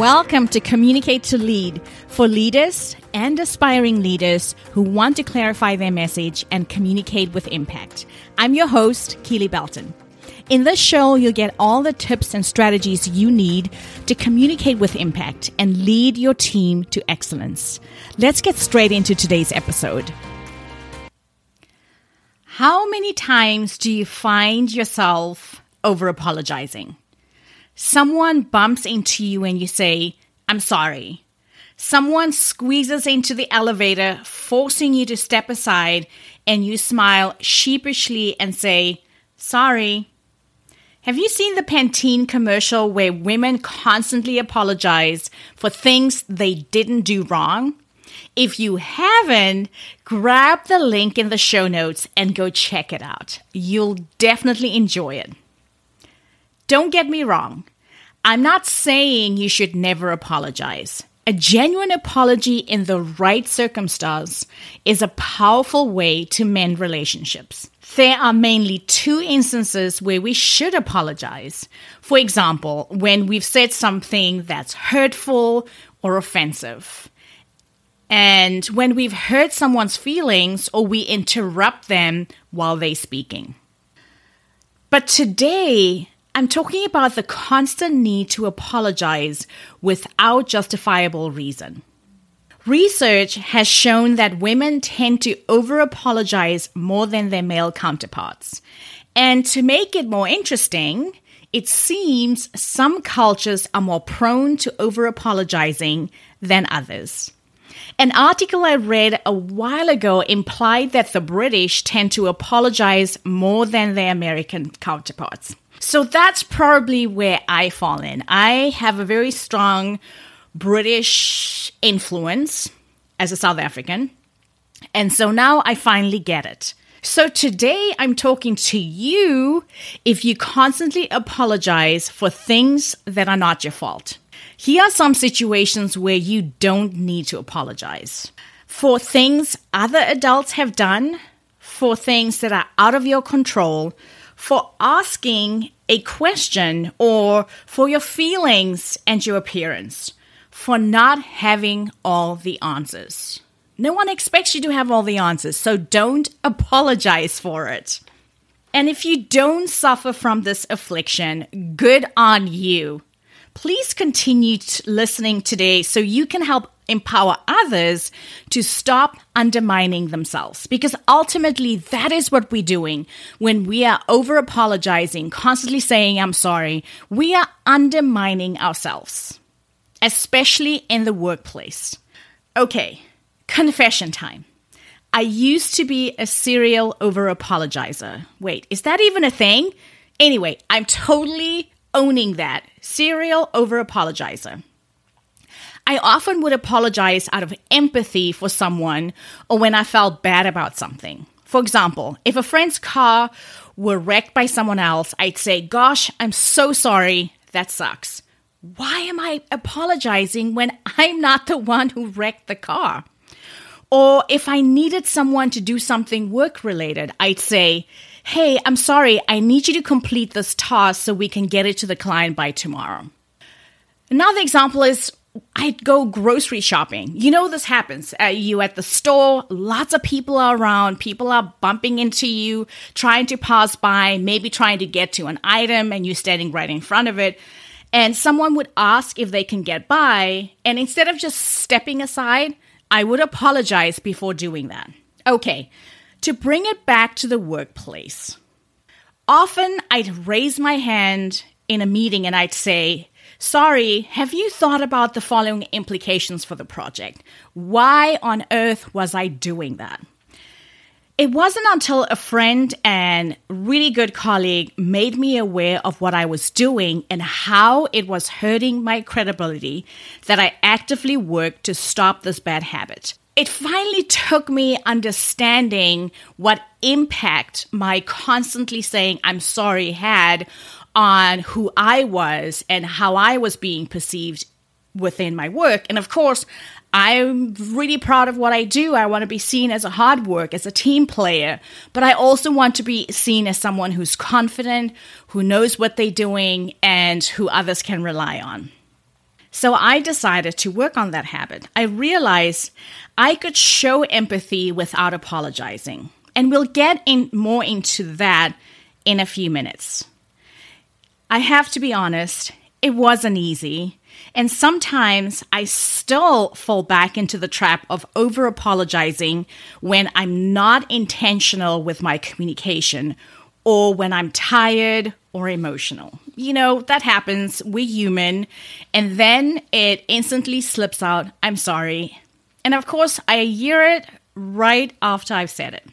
Welcome to Communicate to Lead, for leaders and aspiring leaders who want to clarify their message and communicate with impact. I'm your host, Keely Belton. In this show, you'll get all the tips and strategies you need to communicate with impact and lead your team to excellence. Let's get straight into today's episode. How many times do you find yourself over-apologizing? Someone bumps into you and you say, "I'm sorry." Someone squeezes into the elevator, forcing you to step aside, and you smile sheepishly and say, "Sorry." Have you seen the Pantene commercial where women constantly apologize for things they didn't do wrong? If you haven't, grab the link in the show notes and go check it out. You'll definitely enjoy it. Don't get me wrong. I'm not saying you should never apologize. A genuine apology in the right circumstance is a powerful way to mend relationships. There are mainly two instances where we should apologize. For example, when we've said something that's hurtful or offensive, and when we've hurt someone's feelings or we interrupt them while they're speaking. But today, I'm talking about the constant need to apologize without justifiable reason. Research has shown that women tend to over-apologize more than their male counterparts. And to make it more interesting, it seems some cultures are more prone to over-apologizing than others. An article I read a while ago implied that the British tend to apologize more than their American counterparts. So that's probably where I fall in. I have a very strong British influence as a South African. And so now I finally get it. So today I'm talking to you if you constantly apologize for things that are not your fault. Here are some situations where you don't need to apologize. For things other adults have done, for things that are out of your control, for asking a question, or for your feelings and your appearance, for not having all the answers. No one expects you to have all the answers, so don't apologize for it. And if you don't suffer from this affliction, good on you. Please continue listening today so you can help empower others to stop undermining themselves. Because ultimately, that is what we're doing when we are over-apologizing, constantly saying, "I'm sorry." We are undermining ourselves, especially in the workplace. Okay, confession time. I used to be a serial over-apologizer. Wait, is that even a thing? Anyway, I'm totally owning that. Serial over-apologizer. I often would apologize out of empathy for someone or when I felt bad about something. For example, if a friend's car were wrecked by someone else, I'd say, "Gosh, I'm so sorry. That sucks." Why am I apologizing when I'm not the one who wrecked the car? Or if I needed someone to do something work-related, I'd say, "Hey, I'm sorry, I need you to complete this task so we can get it to the client by tomorrow." Another example is I'd go grocery shopping. You know this happens. You at the store, lots of people are around, people are bumping into you, trying to pass by, maybe trying to get to an item, and you're standing right in front of it. And someone would ask if they can get by, and instead of just stepping aside, I would apologize before doing that. Okay, to bring it back to the workplace. Often I'd raise my hand in a meeting and I'd say, "Sorry, have you thought about the following implications for the project? Why on earth was I doing that?" It wasn't until a friend and really good colleague made me aware of what I was doing and how it was hurting my credibility that I actively worked to stop this bad habit. It finally took me understanding what impact my constantly saying "I'm sorry" had on who I was and how I was being perceived within my work. And of course, I'm really proud of what I do. I want to be seen as a hard worker, as a team player, but I also want to be seen as someone who's confident, who knows what they're doing, and who others can rely on. So I decided to work on that habit. I realized I could show empathy without apologizing. And we'll get in more into that in a few minutes. I have to be honest, it wasn't easy. And sometimes I still fall back into the trap of over-apologizing when I'm not intentional with my communication or when I'm tired or emotional. You know, that happens. We're human. And then it instantly slips out, "I'm sorry." And of course, I hear it right after I've said it.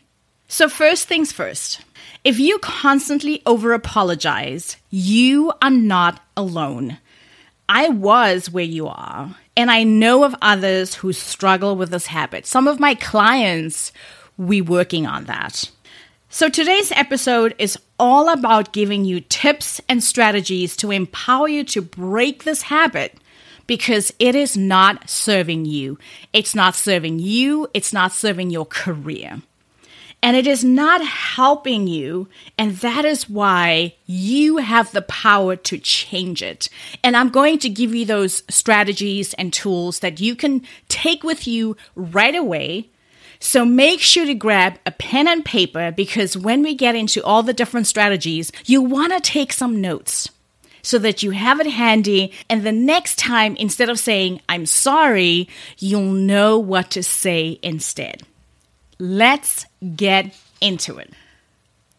So first things first, if you constantly over-apologize, you are not alone. I was where you are, and I know of others who struggle with this habit. Some of my clients, we're working on that. So today's episode is all about giving you tips and strategies to empower you to break this habit because it is not serving you. It's not serving you. It's not serving your career. And it is not helping you, and that is why you have the power to change it. And I'm going to give you those strategies and tools that you can take with you right away. So make sure to grab a pen and paper, because when we get into all the different strategies, you want to take some notes so that you have it handy. And the next time, instead of saying, "I'm sorry," you'll know what to say instead. Let's get into it.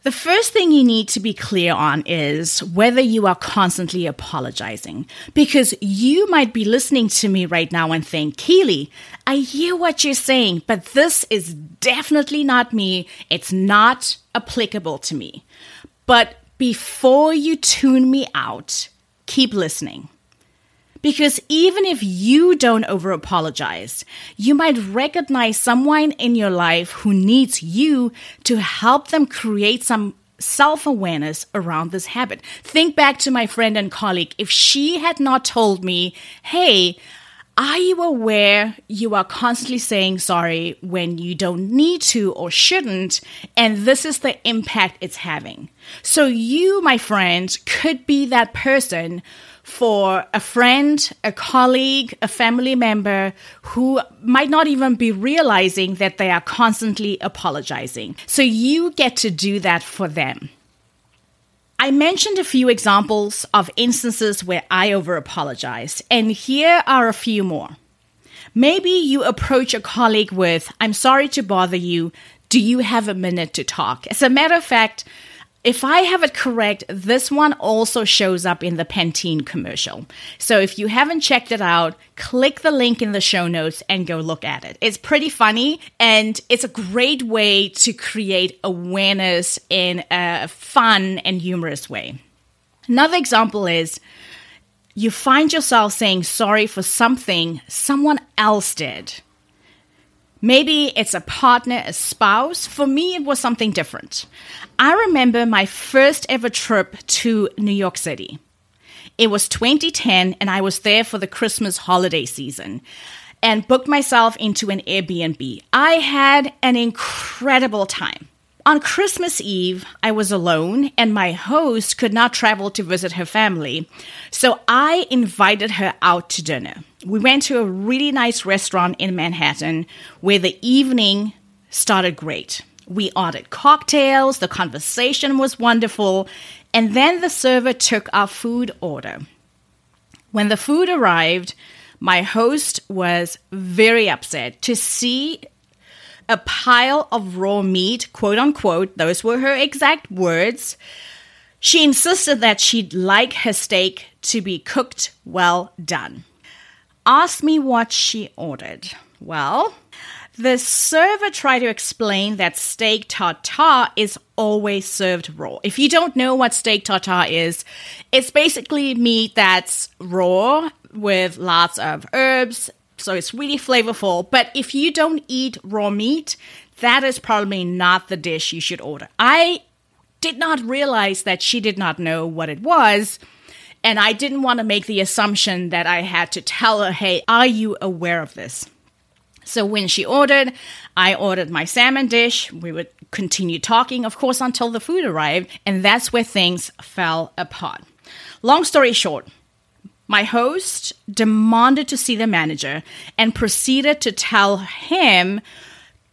The first thing you need to be clear on is whether you are constantly apologizing, because you might be listening to me right now and think, "Keely, I hear what you're saying, but this is definitely not me. It's not applicable to me." But before you tune me out, keep listening. Because even if you don't over-apologize, you might recognize someone in your life who needs you to help them create some self-awareness around this habit. Think back to my friend and colleague. If she had not told me, "Hey, are you aware you are constantly saying sorry when you don't need to or shouldn't, and this is the impact it's having?" So you, my friend, could be that person for a friend, a colleague, a family member who might not even be realizing that they are constantly apologizing. So you get to do that for them. I mentioned a few examples of instances where I over-apologized, and here are a few more. Maybe you approach a colleague with, "I'm sorry to bother you. Do you have a minute to talk?" As a matter of fact, if I have it correct, this one also shows up in the Pantene commercial. So if you haven't checked it out, click the link in the show notes and go look at it. It's pretty funny, and it's a great way to create awareness in a fun and humorous way. Another example is you find yourself saying sorry for something someone else did. Maybe it's a partner, a spouse. For me, it was something different. I remember my first ever trip to New York City. It was 2010, and I was there for the Christmas holiday season and booked myself into an Airbnb. I had an incredible time. On Christmas Eve, I was alone, and my host could not travel to visit her family, so I invited her out to dinner. We went to a really nice restaurant in Manhattan where the evening started great. We ordered cocktails, the conversation was wonderful, and then the server took our food order. When the food arrived, my host was very upset to see a pile of raw meat, quote unquote. Those were her exact words. She insisted that she'd like her steak to be cooked well done. Asked me what she ordered. Well, the server tried to explain that steak tartare is always served raw. If you don't know what steak tartare is, it's basically meat that's raw with lots of herbs. So it's really flavorful. But if you don't eat raw meat, that is probably not the dish you should order. I did not realize that she did not know what it was. And I didn't want to make the assumption that I had to tell her, "Hey, are you aware of this?" So when she ordered, I ordered my salmon dish. We would continue talking, of course, until the food arrived. And that's where things fell apart. Long story short, My host demanded to see the manager and proceeded to tell him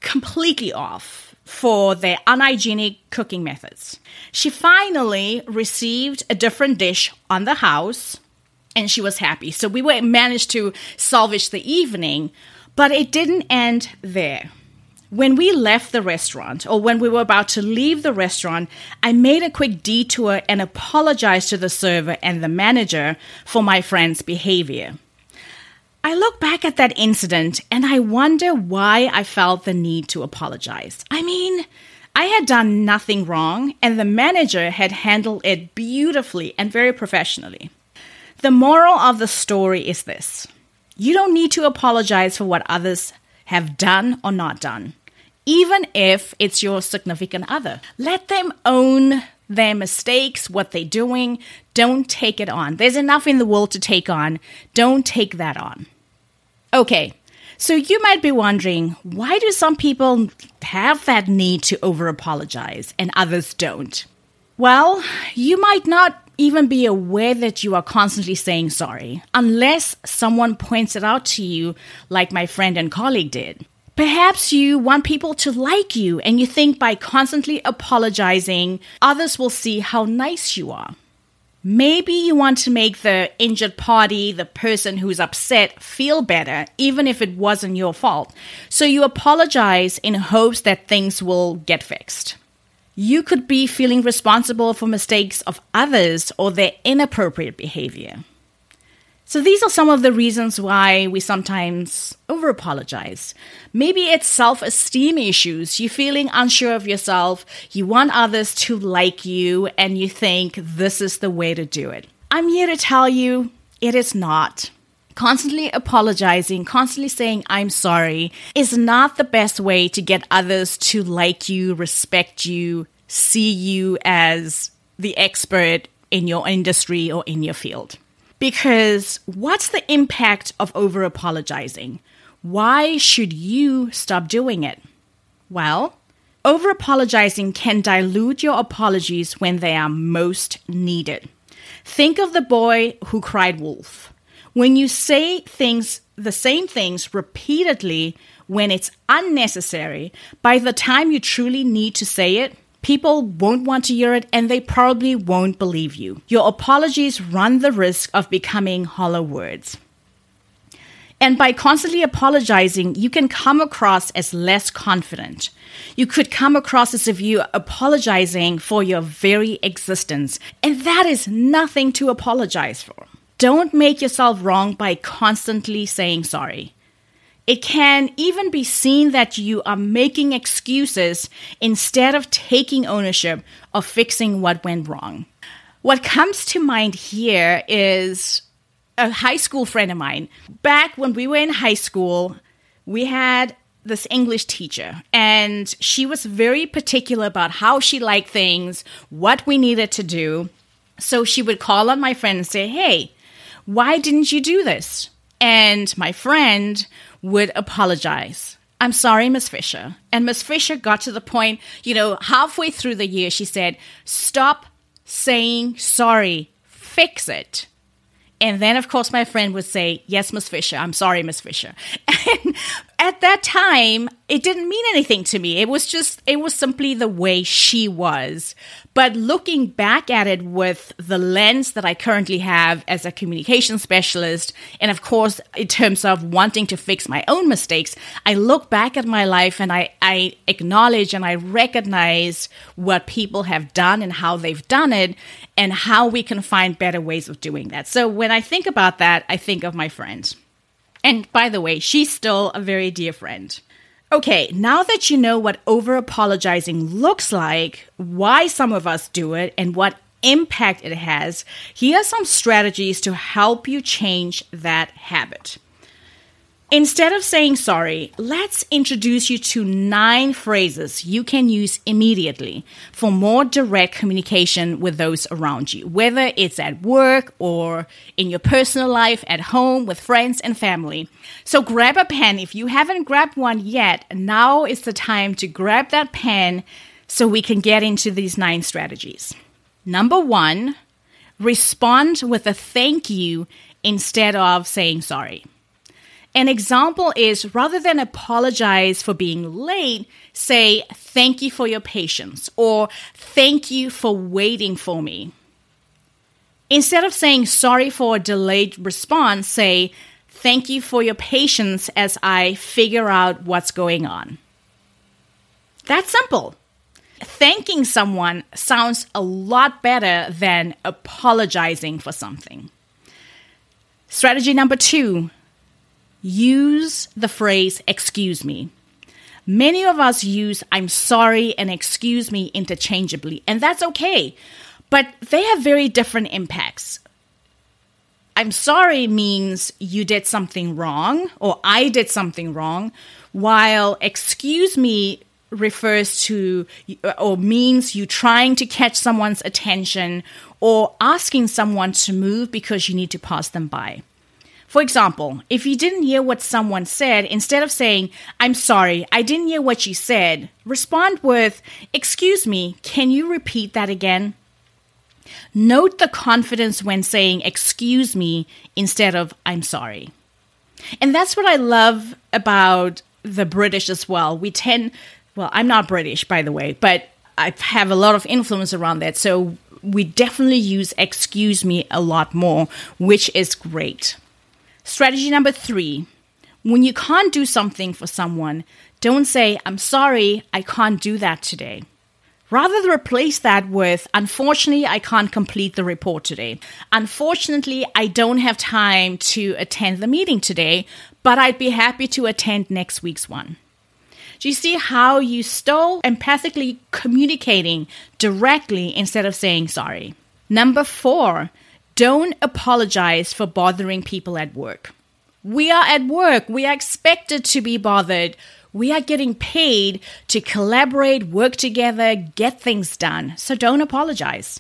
completely off for their unhygienic cooking methods. She finally received a different dish on the house, and she was happy. So we managed to salvage the evening, but it didn't end there. When we left the restaurant, or when we were about to leave the restaurant, I made a quick detour and apologized to the server and the manager for my friend's behavior. I look back at that incident and I wonder why I felt the need to apologize. I mean, I had done nothing wrong, and the manager had handled it beautifully and very professionally. The moral of the story is this: you don't need to apologize for what others have done or not done. Even if it's your significant other, let them own their mistakes, what they're doing. Don't take it on. There's enough in the world to take on. Don't take that on. Okay, so you might be wondering, why do some people have that need to over-apologize and others don't? Well, you might not even be aware that you are constantly saying sorry, unless someone points it out to you, like my friend and colleague did. Perhaps you want people to like you, and you think by constantly apologizing, others will see how nice you are. Maybe you want to make the injured party, the person who's upset, feel better, even if it wasn't your fault. So you apologize in hopes that things will get fixed. You could be feeling responsible for mistakes of others or their inappropriate behavior. So these are some of the reasons why we sometimes over-apologize. Maybe it's self-esteem issues. You're feeling unsure of yourself. You want others to like you, and you think this is the way to do it. I'm here to tell you it is not. Constantly apologizing, constantly saying I'm sorry is not the best way to get others to like you, respect you, see you as the expert in your industry or in your field. Because what's the impact of over-apologizing? Why should you stop doing it? Well, over-apologizing can dilute your apologies when they are most needed. Think of the boy who cried wolf. When you say things, the same things repeatedly when it's unnecessary, by the time you truly need to say it, people won't want to hear it and they probably won't believe you. Your apologies run the risk of becoming hollow words. And by constantly apologizing, you can come across as less confident. You could come across as if you're apologizing for your very existence, and that is nothing to apologize for. Don't make yourself wrong by constantly saying sorry. It can even be seen that you are making excuses instead of taking ownership of fixing what went wrong. What comes to mind here is a high school friend of mine. Back when we were in high school, we had this English teacher, and she was very particular about how she liked things, what we needed to do. So she would call on my friend and say, hey, why didn't you do this? And my friend would apologize. I'm sorry, Miss Fisher. And Miss Fisher got to the point, halfway through the year, she said, stop saying sorry, fix it. And then, of course, my friend would say, yes, Miss Fisher, I'm sorry, Miss Fisher. And at that time, it didn't mean anything to me. It was simply the way she was. But looking back at it with the lens that I currently have as a communication specialist, and of course, in terms of wanting to fix my own mistakes, I look back at my life and I acknowledge and I recognize what people have done and how they've done it and how we can find better ways of doing that. So when I think about that, I think of my friend. And by the way, she's still a very dear friend. Okay, now that you know what over-apologizing looks like, why some of us do it, and what impact it has, here are some strategies to help you change that habit. Instead of saying sorry, let's introduce you to 9 phrases you can use immediately for more direct communication with those around you, whether it's at work or in your personal life, at home, with friends and family. So grab a pen. If you haven't grabbed one yet, now is the time to grab that pen so we can get into these 9 strategies. Number 1, respond with a thank you instead of saying sorry. An example is, rather than apologize for being late, say, thank you for your patience, or thank you for waiting for me. Instead of saying sorry for a delayed response, say, thank you for your patience as I figure out what's going on. That's simple. Thanking someone sounds a lot better than apologizing for something. Strategy number 2. Use the phrase, excuse me. Many of us use I'm sorry and excuse me interchangeably, and that's okay, but they have very different impacts. I'm sorry means you did something wrong or I did something wrong, while excuse me refers to or means you trying to catch someone's attention or asking someone to move because you need to pass them by. For example, if you didn't hear what someone said, instead of saying, I'm sorry, I didn't hear what you said, respond with, excuse me, can you repeat that again? Note the confidence when saying, excuse me, instead of, I'm sorry. And that's what I love about the British as well. I'm not British, by the way, but I have a lot of influence around that. So we definitely use excuse me a lot more, which is great. Strategy number 3, when you can't do something for someone, don't say, I'm sorry, I can't do that today. Rather, replace that with, unfortunately, I can't complete the report today. Unfortunately, I don't have time to attend the meeting today, but I'd be happy to attend next week's one. Do you see how you stole empathically communicating directly instead of saying sorry? Number 4. Don't apologize for bothering people at work. We are at work. We are expected to be bothered. We are getting paid to collaborate, work together, get things done. So don't apologize.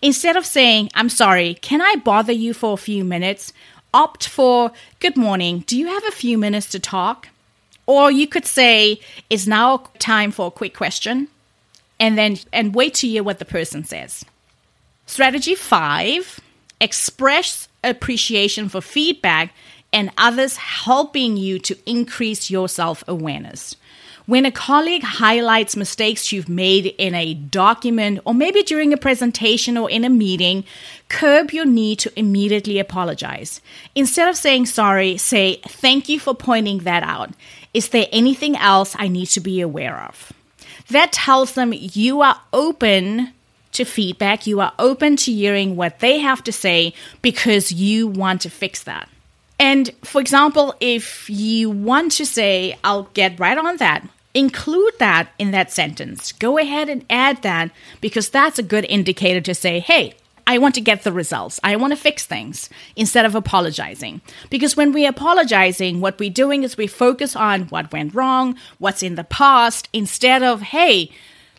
Instead of saying, I'm sorry, can I bother you for a few minutes? Opt for, good morning, do you have a few minutes to talk? Or you could say, is now time for a quick question? And wait to hear what the person says. Strategy 5. Express appreciation for feedback and others helping you to increase your self-awareness. When a colleague highlights mistakes you've made in a document or maybe during a presentation or in a meeting, curb your need to immediately apologize. Instead of saying sorry, say, thank you for pointing that out. Is there anything else I need to be aware of? That tells them you are open to feedback, you are open to hearing what they have to say because you want to fix that. And for example, if you want to say, I'll get right on that, include that in that sentence. Go ahead and add that because that's a good indicator to say, hey, I want to get the results. I want to fix things instead of apologizing. Because when we're apologizing, what we're doing is we focus on what went wrong, what's in the past, instead of, hey,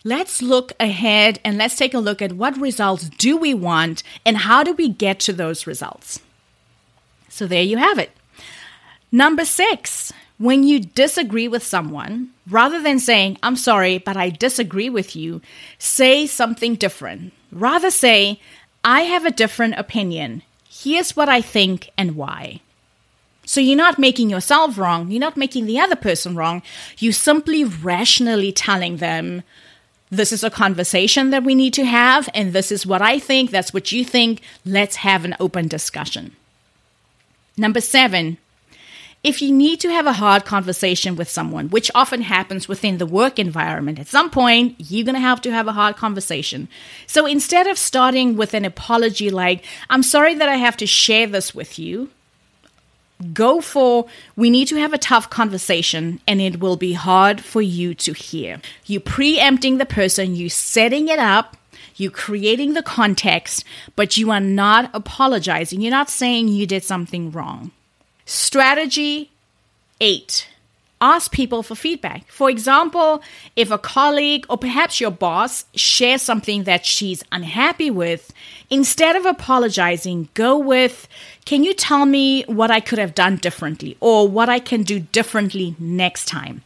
let's look ahead and let's take a look at what results do we want and how do we get to those results. So there you have it. Number 6, when you disagree with someone, rather than saying, I'm sorry, but I disagree with you, say something different. Rather say, I have a different opinion. Here's what I think and why. So you're not making yourself wrong. You're not making the other person wrong. You're simply rationally telling them, this is a conversation that we need to have, and this is what I think, that's what you think. Let's have an open discussion. Number 7, if you need to have a hard conversation with someone, which often happens within the work environment, at some point, you're going to have a hard conversation. So instead of starting with an apology like, I'm sorry that I have to share this with you, go for, we need to have a tough conversation and it will be hard for you to hear. You're preempting the person, you're setting it up, you're creating the context, but you are not apologizing. You're not saying you did something wrong. Strategy 8, ask people for feedback. For example, if a colleague or perhaps your boss shares something that she's unhappy with, instead of apologizing, go with, can you tell me what I could have done differently or what I can do differently next time?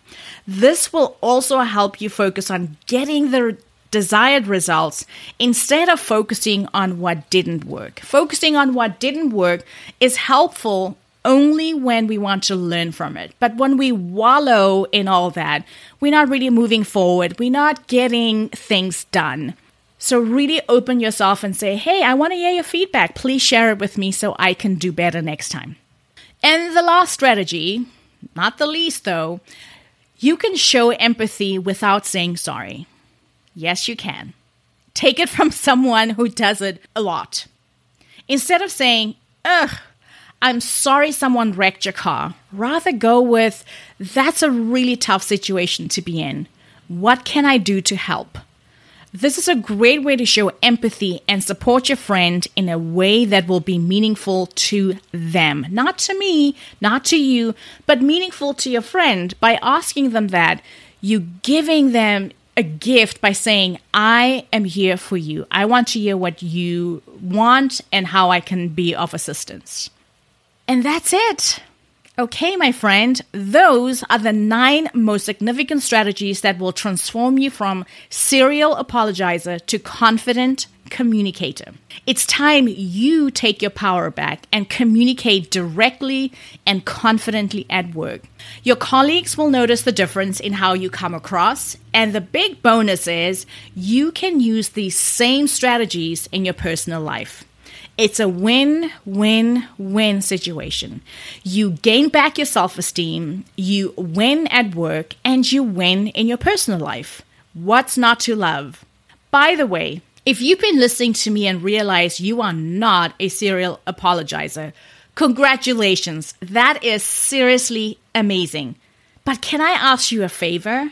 This will also help you focus on getting the desired results instead of focusing on what didn't work. Focusing on what didn't work is helpful only when we want to learn from it. But when we wallow in all that, we're not really moving forward. We're not getting things done. So really open yourself and say, hey, I want to hear your feedback. Please share it with me so I can do better next time. And the last strategy, not the least though, you can show empathy without saying sorry. Yes, you can. Take it from someone who does it a lot. Instead of saying, ugh, I'm sorry someone wrecked your car, rather go with, that's a really tough situation to be in. What can I do to help? This is a great way to show empathy and support your friend in a way that will be meaningful to them. Not to me, not to you, but meaningful to your friend by asking them that. You giving them a gift by saying, I am here for you. I want to hear what you want and how I can be of assistance. And that's it. Okay, my friend, those are the 9 most significant strategies that will transform you from serial apologizer to confident communicator. It's time you take your power back and communicate directly and confidently at work. Your colleagues will notice the difference in how you come across, and the big bonus is you can use these same strategies in your personal life. It's a win-win-win situation. You gain back your self-esteem, you win at work, and you win in your personal life. What's not to love? By the way, if you've been listening to me and realize you are not a serial apologizer, congratulations. That is seriously amazing. But can I ask you a favor?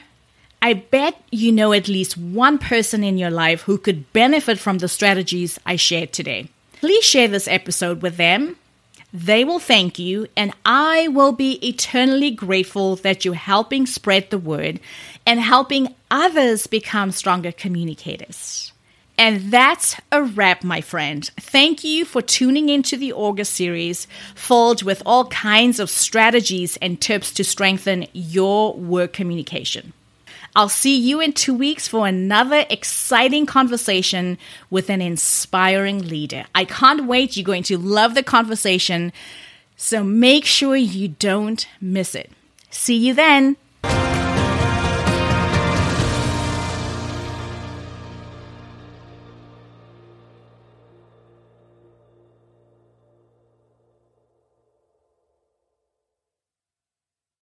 I bet you know at least one person in your life who could benefit from the strategies I shared today. Please share this episode with them. They will thank you, and I will be eternally grateful that you're helping spread the word and helping others become stronger communicators. And that's a wrap, my friend. Thank you for tuning into the August series, filled with all kinds of strategies and tips to strengthen your work communication. I'll see you in 2 weeks for another exciting conversation with an inspiring leader. I can't wait. You're going to love the conversation. So make sure you don't miss it. See you then.